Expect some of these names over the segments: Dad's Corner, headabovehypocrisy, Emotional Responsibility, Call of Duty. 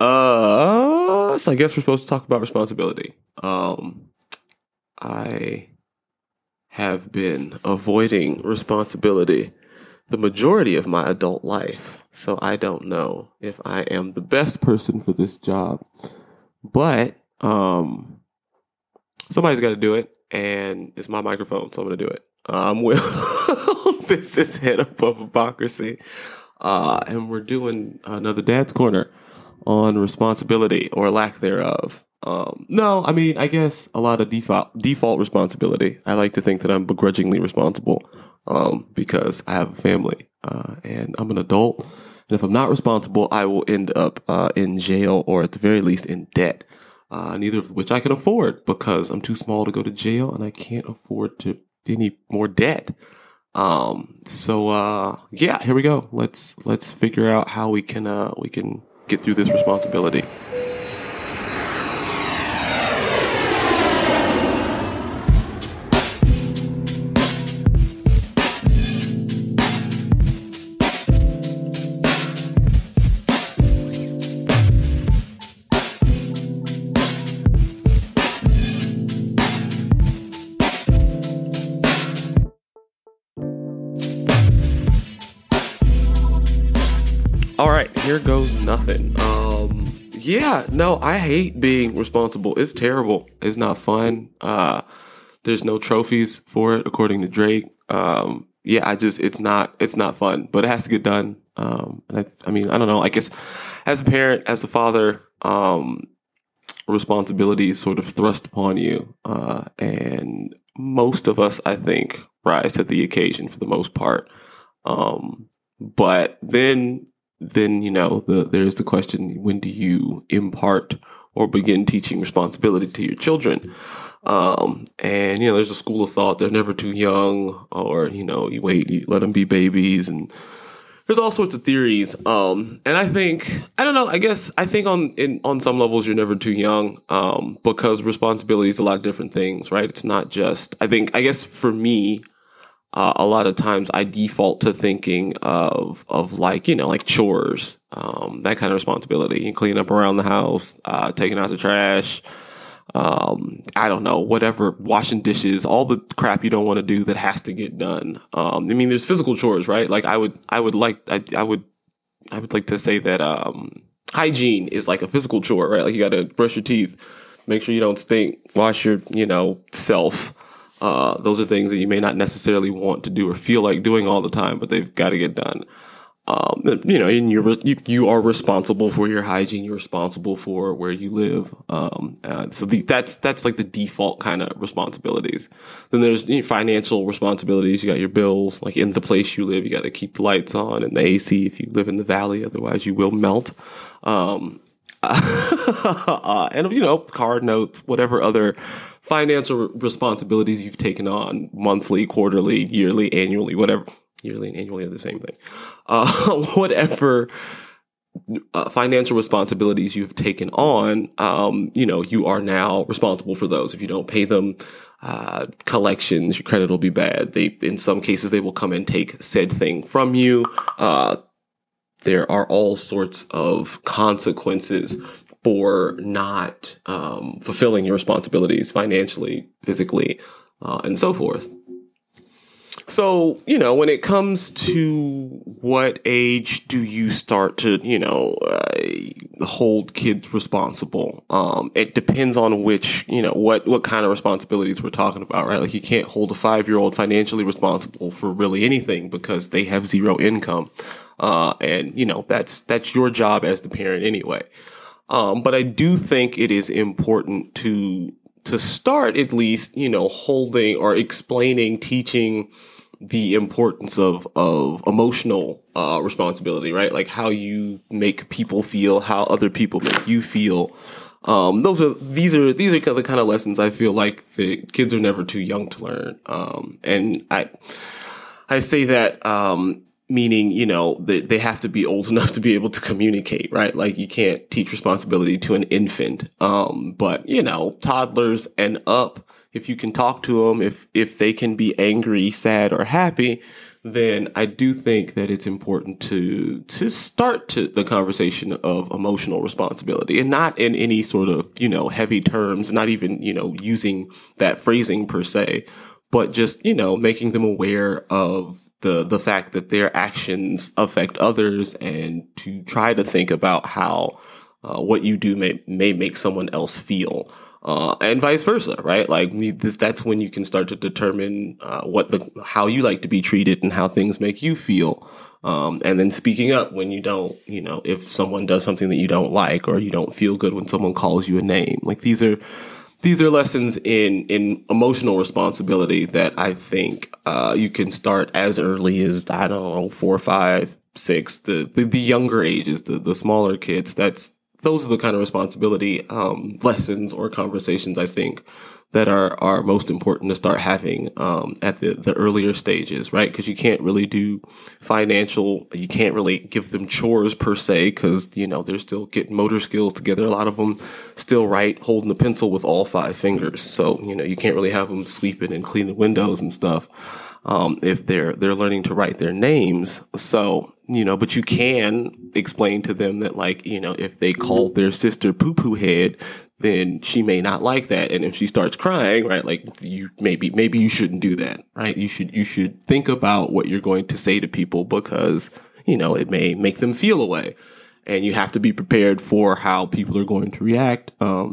So I guess we're supposed to talk about responsibility. I have been avoiding responsibility the majority of my adult life, so I don't know if I am the best person for this job, but somebody's got to do it, and it's my microphone, so I'm going to do it. I'm Will. This is Head Above Hypocrisy, and we're doing another Dad's Corner on responsibility or lack thereof. I guess a lot of default responsibility. I like to think that I'm begrudgingly responsible because I have a family and I'm an adult. And if I'm not responsible, I will end up in jail or at the very least in debt, neither of which I can afford because I'm too small to go to jail and I can't afford to any more debt. So here we go. Let's figure out how we can get through this responsibility. All right, here goes nothing. I hate being responsible. It's terrible. It's not fun. There's no trophies for it, according to Drake. It's not fun, but it has to get done. I don't know. I guess as a parent, as a father, responsibility is sort of thrust upon you. And most of us, I think, rise to the occasion for the most part. But then there's the question, when do you impart or begin teaching responsibility to your children? And there's a school of thought, they're never too young, or, you wait, you let them be babies, and there's all sorts of theories. And I think on some levels you're never too young, because responsibility is a lot of different things, right? It's not just, I guess for me, a lot of times I default to thinking of chores, that kind of responsibility, and cleaning up around the house, taking out the trash, whatever, washing dishes, all the crap you don't want to do that has to get done. There's physical chores, right? Like I would like to say that, hygiene is like a physical chore, right? Like you got to brush your teeth, make sure you don't stink, wash your, self. Those are things that you may not necessarily want to do or feel like doing all the time, but they've got to get done. And you are responsible for your hygiene. You're responsible for where you live. So that's like the default kind of responsibilities. Then there's financial responsibilities. You got your bills, like in the place you live, you got to keep the lights on and the AC if you live in the valley, otherwise you will melt. And card notes, whatever other financial responsibilities you've taken on monthly, quarterly, yearly, annually, whatever. Yearly and annually are the same thing. Whatever financial responsibilities you've taken on, you are now responsible for those. If you don't pay them, collections, your credit will be bad. In some cases, they will come and take said thing from you. There are all sorts of consequences for not fulfilling your responsibilities financially, physically, and so forth. So, when it comes to what age do you start to, hold kids responsible? It depends on which, what kind of responsibilities we're talking about, right? Like you can't hold a 5-year-old financially responsible for really anything because they have zero income. That's your job as the parent anyway. But I do think it is important to start at least, holding or explaining, teaching the importance of emotional responsibility, right? Like how you make people feel, how other people make you feel. These are the kind of lessons I feel like the kids are never too young to learn. And I say that, meaning, they have to be old enough to be able to communicate, right? Like you can't teach responsibility to an infant. But toddlers and up, if you can talk to them, if they can be angry, sad, or happy, then I do think that it's important to start to the conversation of emotional responsibility, and not in any sort of, you know, heavy terms, not even, you know, using that phrasing per se, but just, you know, making them aware of the fact that their actions affect others, and to try to think about how what you do may make someone else feel. And vice versa, right? Like, that's when you can start to determine how you like to be treated and how things make you feel. And then speaking up when you don't, you know, if someone does something that you don't like, or you don't feel good when someone calls you a name. Like, these are lessons in emotional responsibility that I think you can start as early as, I don't know, 4, 5, 6, the younger ages, the smaller kids. Those are the kind of responsibility lessons or conversations, I think, that are most important to start having at the earlier stages, right? Because you can't really do you can't really give them chores per se, because, you know, they're still getting motor skills together. A lot of them still write holding the pencil with all 5 fingers. So, you know, you can't really have them sweeping and cleaning windows and stuff if they're learning to write their names. So, you know, but you can explain to them that, like, you know, if they call their sister poo-poo head, then she may not like that. And if she starts crying, right, like, you maybe you shouldn't do that, right? You should think about what you're going to say to people, because, you know, it may make them feel a way. And you have to be prepared for how people are going to react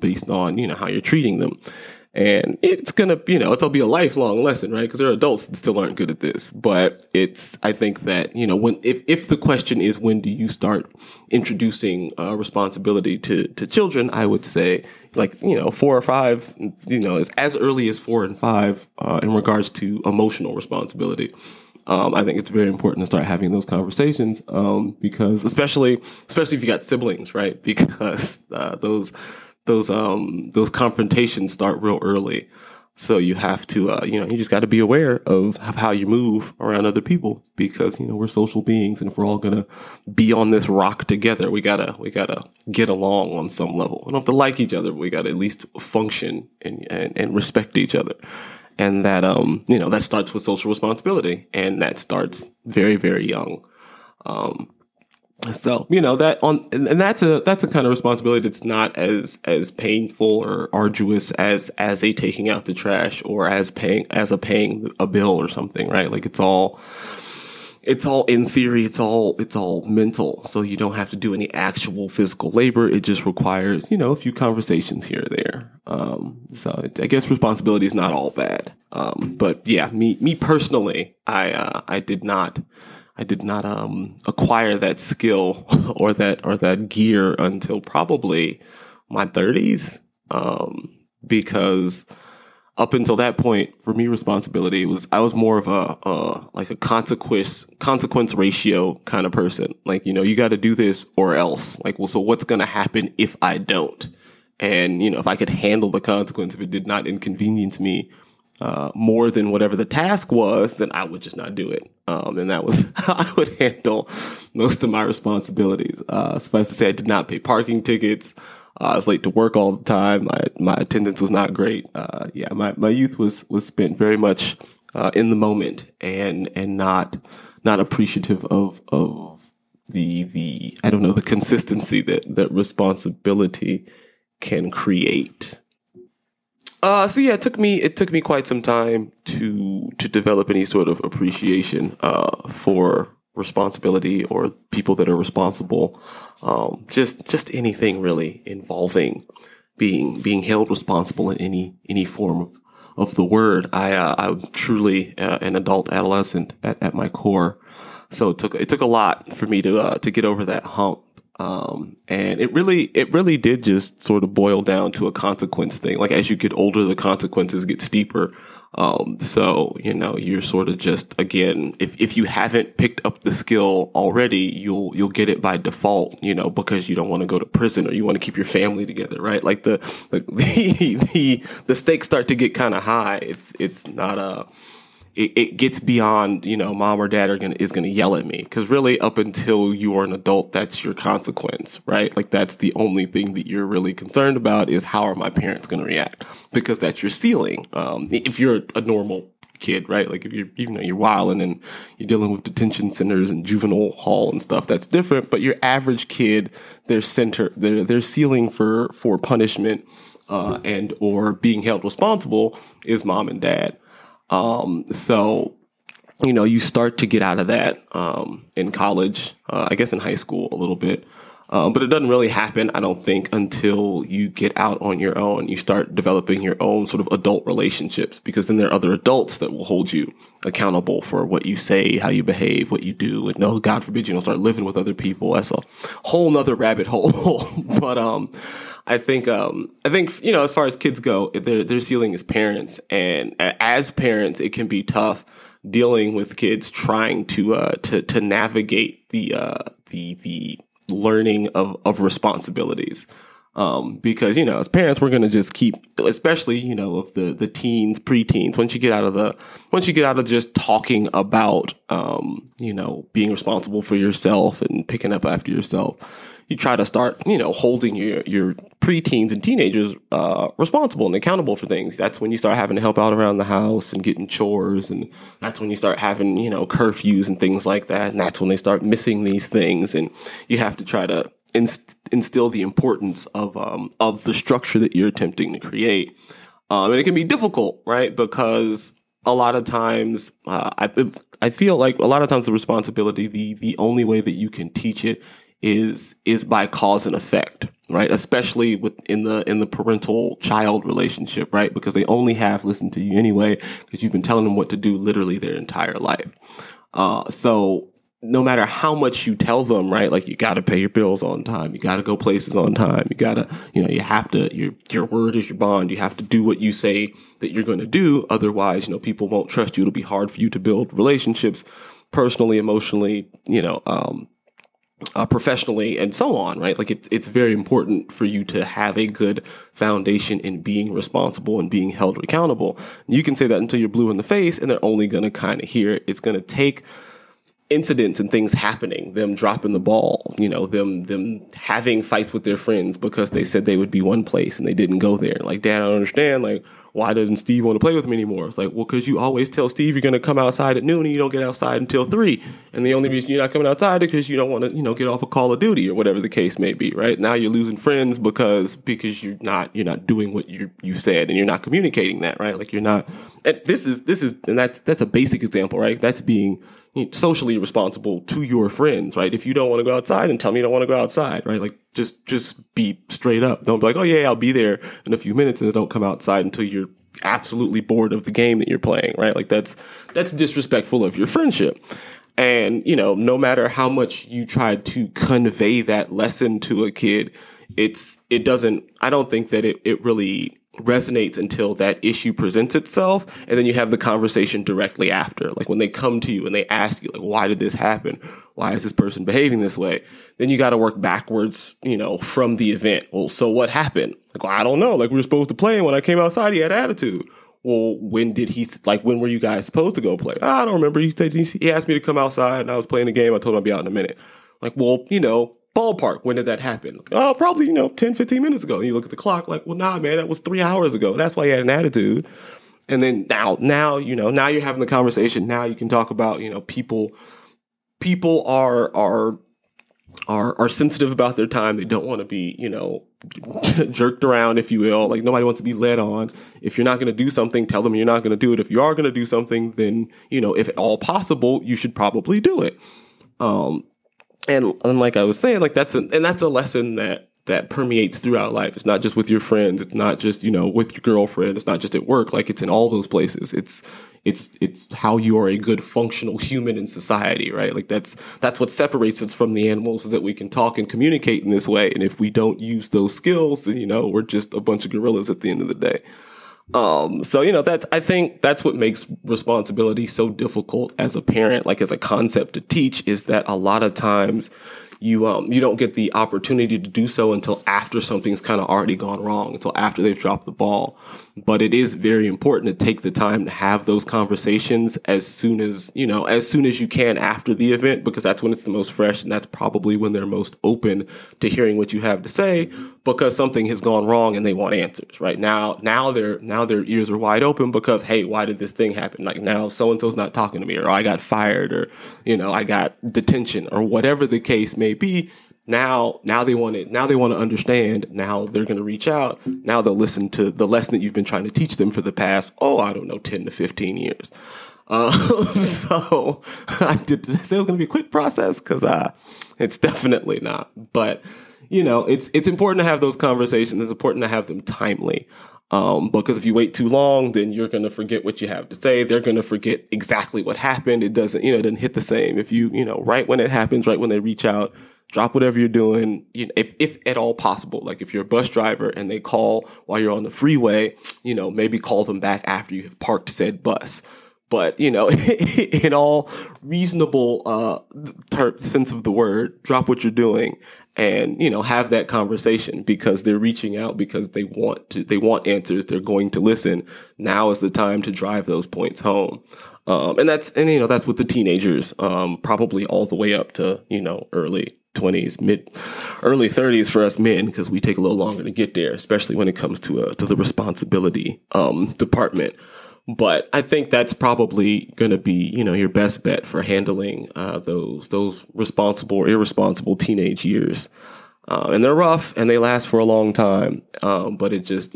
based on, you know, how you're treating them. And it's going to, you know, it'll be a lifelong lesson, right? Because there are adults that still aren't good at this. But I think that, you know, if the question is, when do you start introducing responsibility to children, I would say, like, you know, 4 or 5, you know, as early as 4 and 5 in regards to emotional responsibility. I think it's very important to start having those conversations, because especially if you got siblings, right? Because those confrontations start real early. So you have to, you know, you just got to be aware of how you move around other people, because, you know, we're social beings, and if we're all going to be on this rock together, we gotta get along on some level. We don't have to like each other, but we gotta at least function and respect each other. And that, you know, that starts with social responsibility, and that starts very, very young. So, you know, that's a kind of responsibility that's not as painful or arduous as a taking out the trash, or as paying a bill or something, right? Like, it's all in theory, it's all mental. So you don't have to do any actual physical labor. It just requires, you know, a few conversations here or there. I guess responsibility is not all bad. But yeah, me personally, I did not acquire that skill or that gear until probably my 30s, because up until that point, for me, responsibility I was more of a consequence ratio kind of person. Like, you know, you got to do this or else. Like, well, so what's going to happen if I don't? And, you know, if I could handle the consequence, if it did not inconvenience me more than whatever the task was, then I would just not do it. And that was how I would handle most of my responsibilities. Suffice to say, I did not pay parking tickets. I was late to work all the time. My attendance was not great. My youth was spent very much in the moment and not appreciative of the I don't know, the consistency that responsibility can create. So yeah, it took me quite some time to develop any sort of appreciation for responsibility or people that are responsible. Just anything really involving being held responsible in any form of the word. I'm truly an adolescent at my core. So it took a lot for me to get over that hump. And it really did just sort of boil down to a consequence thing. Like, as you get older, the consequences get steeper. So, you know, you're sort of just, again, if you haven't picked up the skill already, you'll get it by default, you know, because you don't want to go to prison, or you want to keep your family together, right? Like the stakes start to get kind of high. It's not it gets beyond, you know, mom or dad is going to yell at me, because really, up until you are an adult, that's your consequence, right? Like, that's the only thing that you're really concerned about is, how are my parents going to react? Because that's your ceiling. If you're a normal kid, right? Like if you're, you know, you're wilding and you're dealing with detention centers and juvenile hall and stuff, that's different. But your average kid, their ceiling for punishment and or being held responsible is mom and dad. So, you know, you start to get out of that in college, I guess in high school a little bit. But it doesn't really happen, I don't think, until you get out on your own. You start developing your own sort of adult relationships, because then there are other adults that will hold you accountable for what you say, how you behave, what you do. And no, God forbid, you don't start living with other people. That's a whole nother rabbit hole. But I think you know, as far as kids go, their ceiling is parents, and as parents, it can be tough dealing with kids trying to navigate the learning of responsibilities. Because, you know, as parents, we're going to just keep, especially, you know, of the teens, preteens, once you get out of just talking about, you know, being responsible for yourself and picking up after yourself, you try to start, you know, holding your preteens and teenagers, responsible and accountable for things. That's when you start having to help out around the house and getting chores. And that's when you start having, you know, curfews and things like that. And that's when they start missing these things. And you have to try to instill the importance of the structure that you're attempting to create. And it can be difficult, right? Because a lot of times, I feel like a lot of times the responsibility, the only way that you can teach it is by cause and effect, right? Especially within in the parental child relationship, right? Because they only have listened to you anyway, because you've been telling them what to do literally their entire life. So no matter how much you tell them, right? Like you got to pay your bills on time. You got to go places on time. You got to, you know, you have to, your word is your bond. You have to do what you say that you're going to do. Otherwise, you know, people won't trust you. It'll be hard for you to build relationships personally, emotionally, you know, professionally and so on, right? Like it's very important for you to have a good foundation in being responsible and being held accountable. You can say that until you're blue in the face and they're only going to kind of hear it. It's going to take incidents and things happening, them dropping the ball, you know, them having fights with their friends because they said they would be one place and they didn't go there. Like, Dad, I don't understand. Like, why doesn't Steve want to play with me anymore? It's like, well, because you always tell Steve you're going to come outside at noon and you don't get outside until 3. And the only reason you're not coming outside is because you don't want to, you know, get off of Call of Duty or whatever the case may be, right? Now you're losing friends because you're not doing what you said and you're not communicating that, right? Like you're not, and this is, and that's a basic example, right? That's being socially responsible to your friends, right? If you don't want to go outside, and tell me you don't want to go outside, right? Like just be straight up. Don't be like, oh yeah, I'll be there in a few minutes, and don't come outside until you're absolutely bored of the game that you're playing, right? Like that's disrespectful of your friendship. And, you know, no matter how much you try to convey that lesson to a kid, I don't think that it really resonates until that issue presents itself. And then you have the conversation directly after, like when they come to you and they ask you, like, why did this happen? Why is this person behaving this way? Then you got to work backwards, you know, from the event. Well, so what happened? Like, well, I don't know. Like we were supposed to play. And when I came outside, he had attitude. Well, when were you guys supposed to go play? I don't remember. He asked me to come outside and I was playing a game. I told him I'd be out in a minute. Like, well, you know, ballpark, when did that happen? Oh, probably, you know, 10, 15 minutes ago. And you look at the clock like, well, nah, man, that was 3 hours ago. That's why you had an attitude. And then now, you know, now you're having the conversation. Now you can talk about, you know, people are sensitive about their time. They don't want to be, you know, jerked around, if you will. Like nobody wants to be led on. If you're not going to do something, tell them you're not going to do it. If you are going to do something, then, you know, if at all possible, you should probably do it. And like I was saying, like that's a lesson that permeates throughout life. It's not just with your friends. It's not just, you know, with your girlfriend. It's not just at work. Like it's in all those places. It's how you are a good functional human in society, right? Like that's what separates us from the animals, so that we can talk and communicate in this way. And if we don't use those skills, then, you know, we're just a bunch of gorillas at the end of the day. So, you know, I think that's what makes responsibility so difficult as a parent, like as a concept to teach, is that a lot of times you don't get the opportunity to do so until after something's kind of already gone wrong, until after they've dropped the ball. But it is very important to take the time to have those conversations as soon as you can after the event, because that's when it's the most fresh. And that's probably when they're most open to hearing what you have to say, because something has gone wrong and they want answers right now. Now their ears are wide open because, hey, why did this thing happen? Like, now so-and-so's not talking to me, or I got fired, or, I got detention, or whatever the case may be. Now they want it. Now they want to understand. Now they're going to reach out. Now they'll listen to the lesson that you've been trying to teach them for the past, 10 to 15 years. So I said it was going to be a quick process, because it's definitely not. But, it's important to have those conversations. It's important to have them timely. Because if you wait too long, then you're going to forget what you have to say. They're going to forget exactly what happened. It doesn't hit the same. If you right when it happens, right when they reach out, drop whatever you're doing, if at all possible. Like, if you're a bus driver and they call while you're on the freeway, maybe call them back after you have parked said bus. But, in all reasonable sense of the word, drop what you're doing and, have that conversation, because they're reaching out because they want answers. They're going to listen. Now is the time to drive those points home. That's with the teenagers, probably all the way up to, early 20s, early 30s for us men, because we take a little longer to get there, especially when it comes to the responsibility department. But I think that's probably going to be, your best bet for handling those responsible or irresponsible teenage years. And they're rough and they last for a long time. But it just,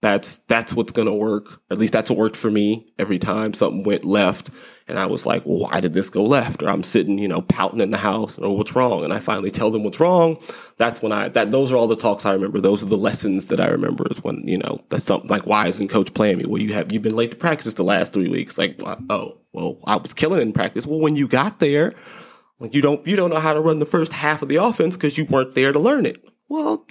that's what's going to work. At least that's what worked for me every time something went left. And I was like, well, why did this go left? Or I'm sitting, pouting in the house, or what's wrong? And I finally tell them what's wrong. That's when those are all the talks I remember. Those are the lessons that I remember, is when, that's something like, why isn't coach playing me? Well, you've been late to practice the last 3 weeks. Like, oh, well, I was killing in practice. Well, when you got there, like, you don't know how to run the first half of the offense because you weren't there to learn it. Well,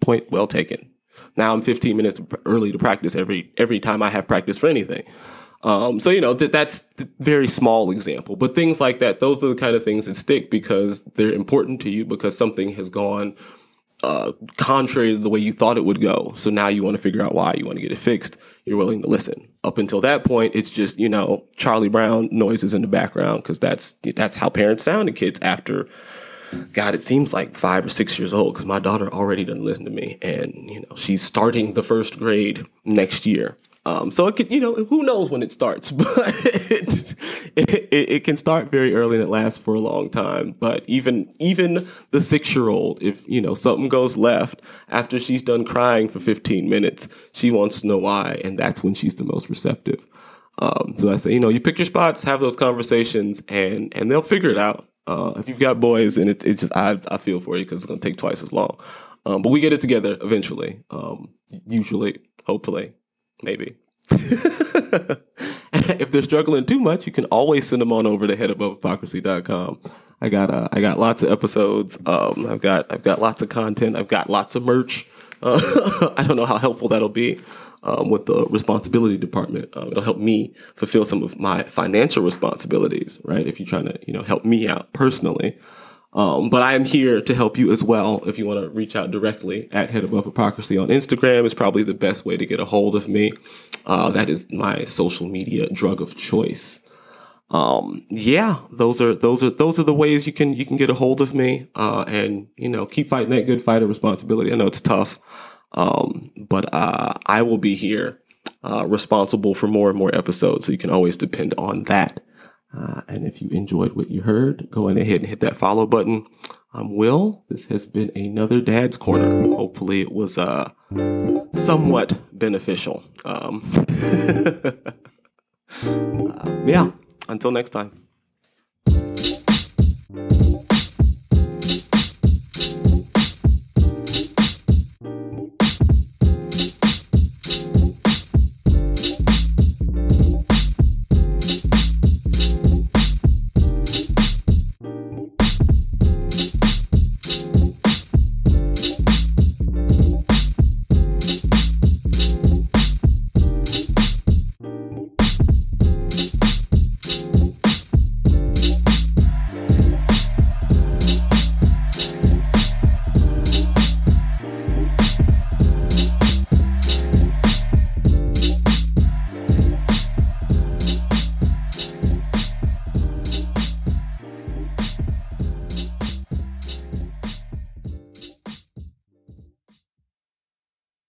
point well taken. Now I'm 15 minutes early to practice every time I have practice for anything. So, that's a very small example, but things like that, those are the kind of things that stick because they're important to you, because something has gone contrary to the way you thought it would go. So now you want to figure out why, you want to get it fixed. You're willing to listen. Up until that point, it's just, Charlie Brown noises in the background, because that's how parents sound to kids after, God, it seems like 5 or 6 years old, because my daughter already doesn't listen to me. And, she's starting the first grade next year. So it could, who knows when it starts, but it can start very early and it lasts for a long time. But even the 6-year-old, if, something goes left after she's done crying for 15 minutes, she wants to know why. And that's when she's the most receptive. So I say, you pick your spots, have those conversations, and they'll figure it out. If you've got boys, and it's just, I feel for you, because it's going to take twice as long. But we get it together eventually. Usually, hopefully. Maybe. If they're struggling too much, you can always send them on over to headabovehypocrisy.com. I got lots of episodes. I've got lots of content. I've got lots of merch. I don't know how helpful that'll be with the responsibility department. It'll help me fulfill some of my financial responsibilities, right? If you're trying to, help me out personally. But I am here to help you as well. If you want to reach out directly at Head Above Hypocrisy on Instagram is probably the best way to get a hold of me. That is my social media drug of choice. Those are the ways you can get a hold of me. And keep fighting that good fight of responsibility. I know it's tough. But I will be here, responsible for more and more episodes. So you can always depend on that. And if you enjoyed what you heard, go in ahead and hit that follow button. I'm Will. This has been another Dad's Corner. Hopefully it was somewhat beneficial. Until next time.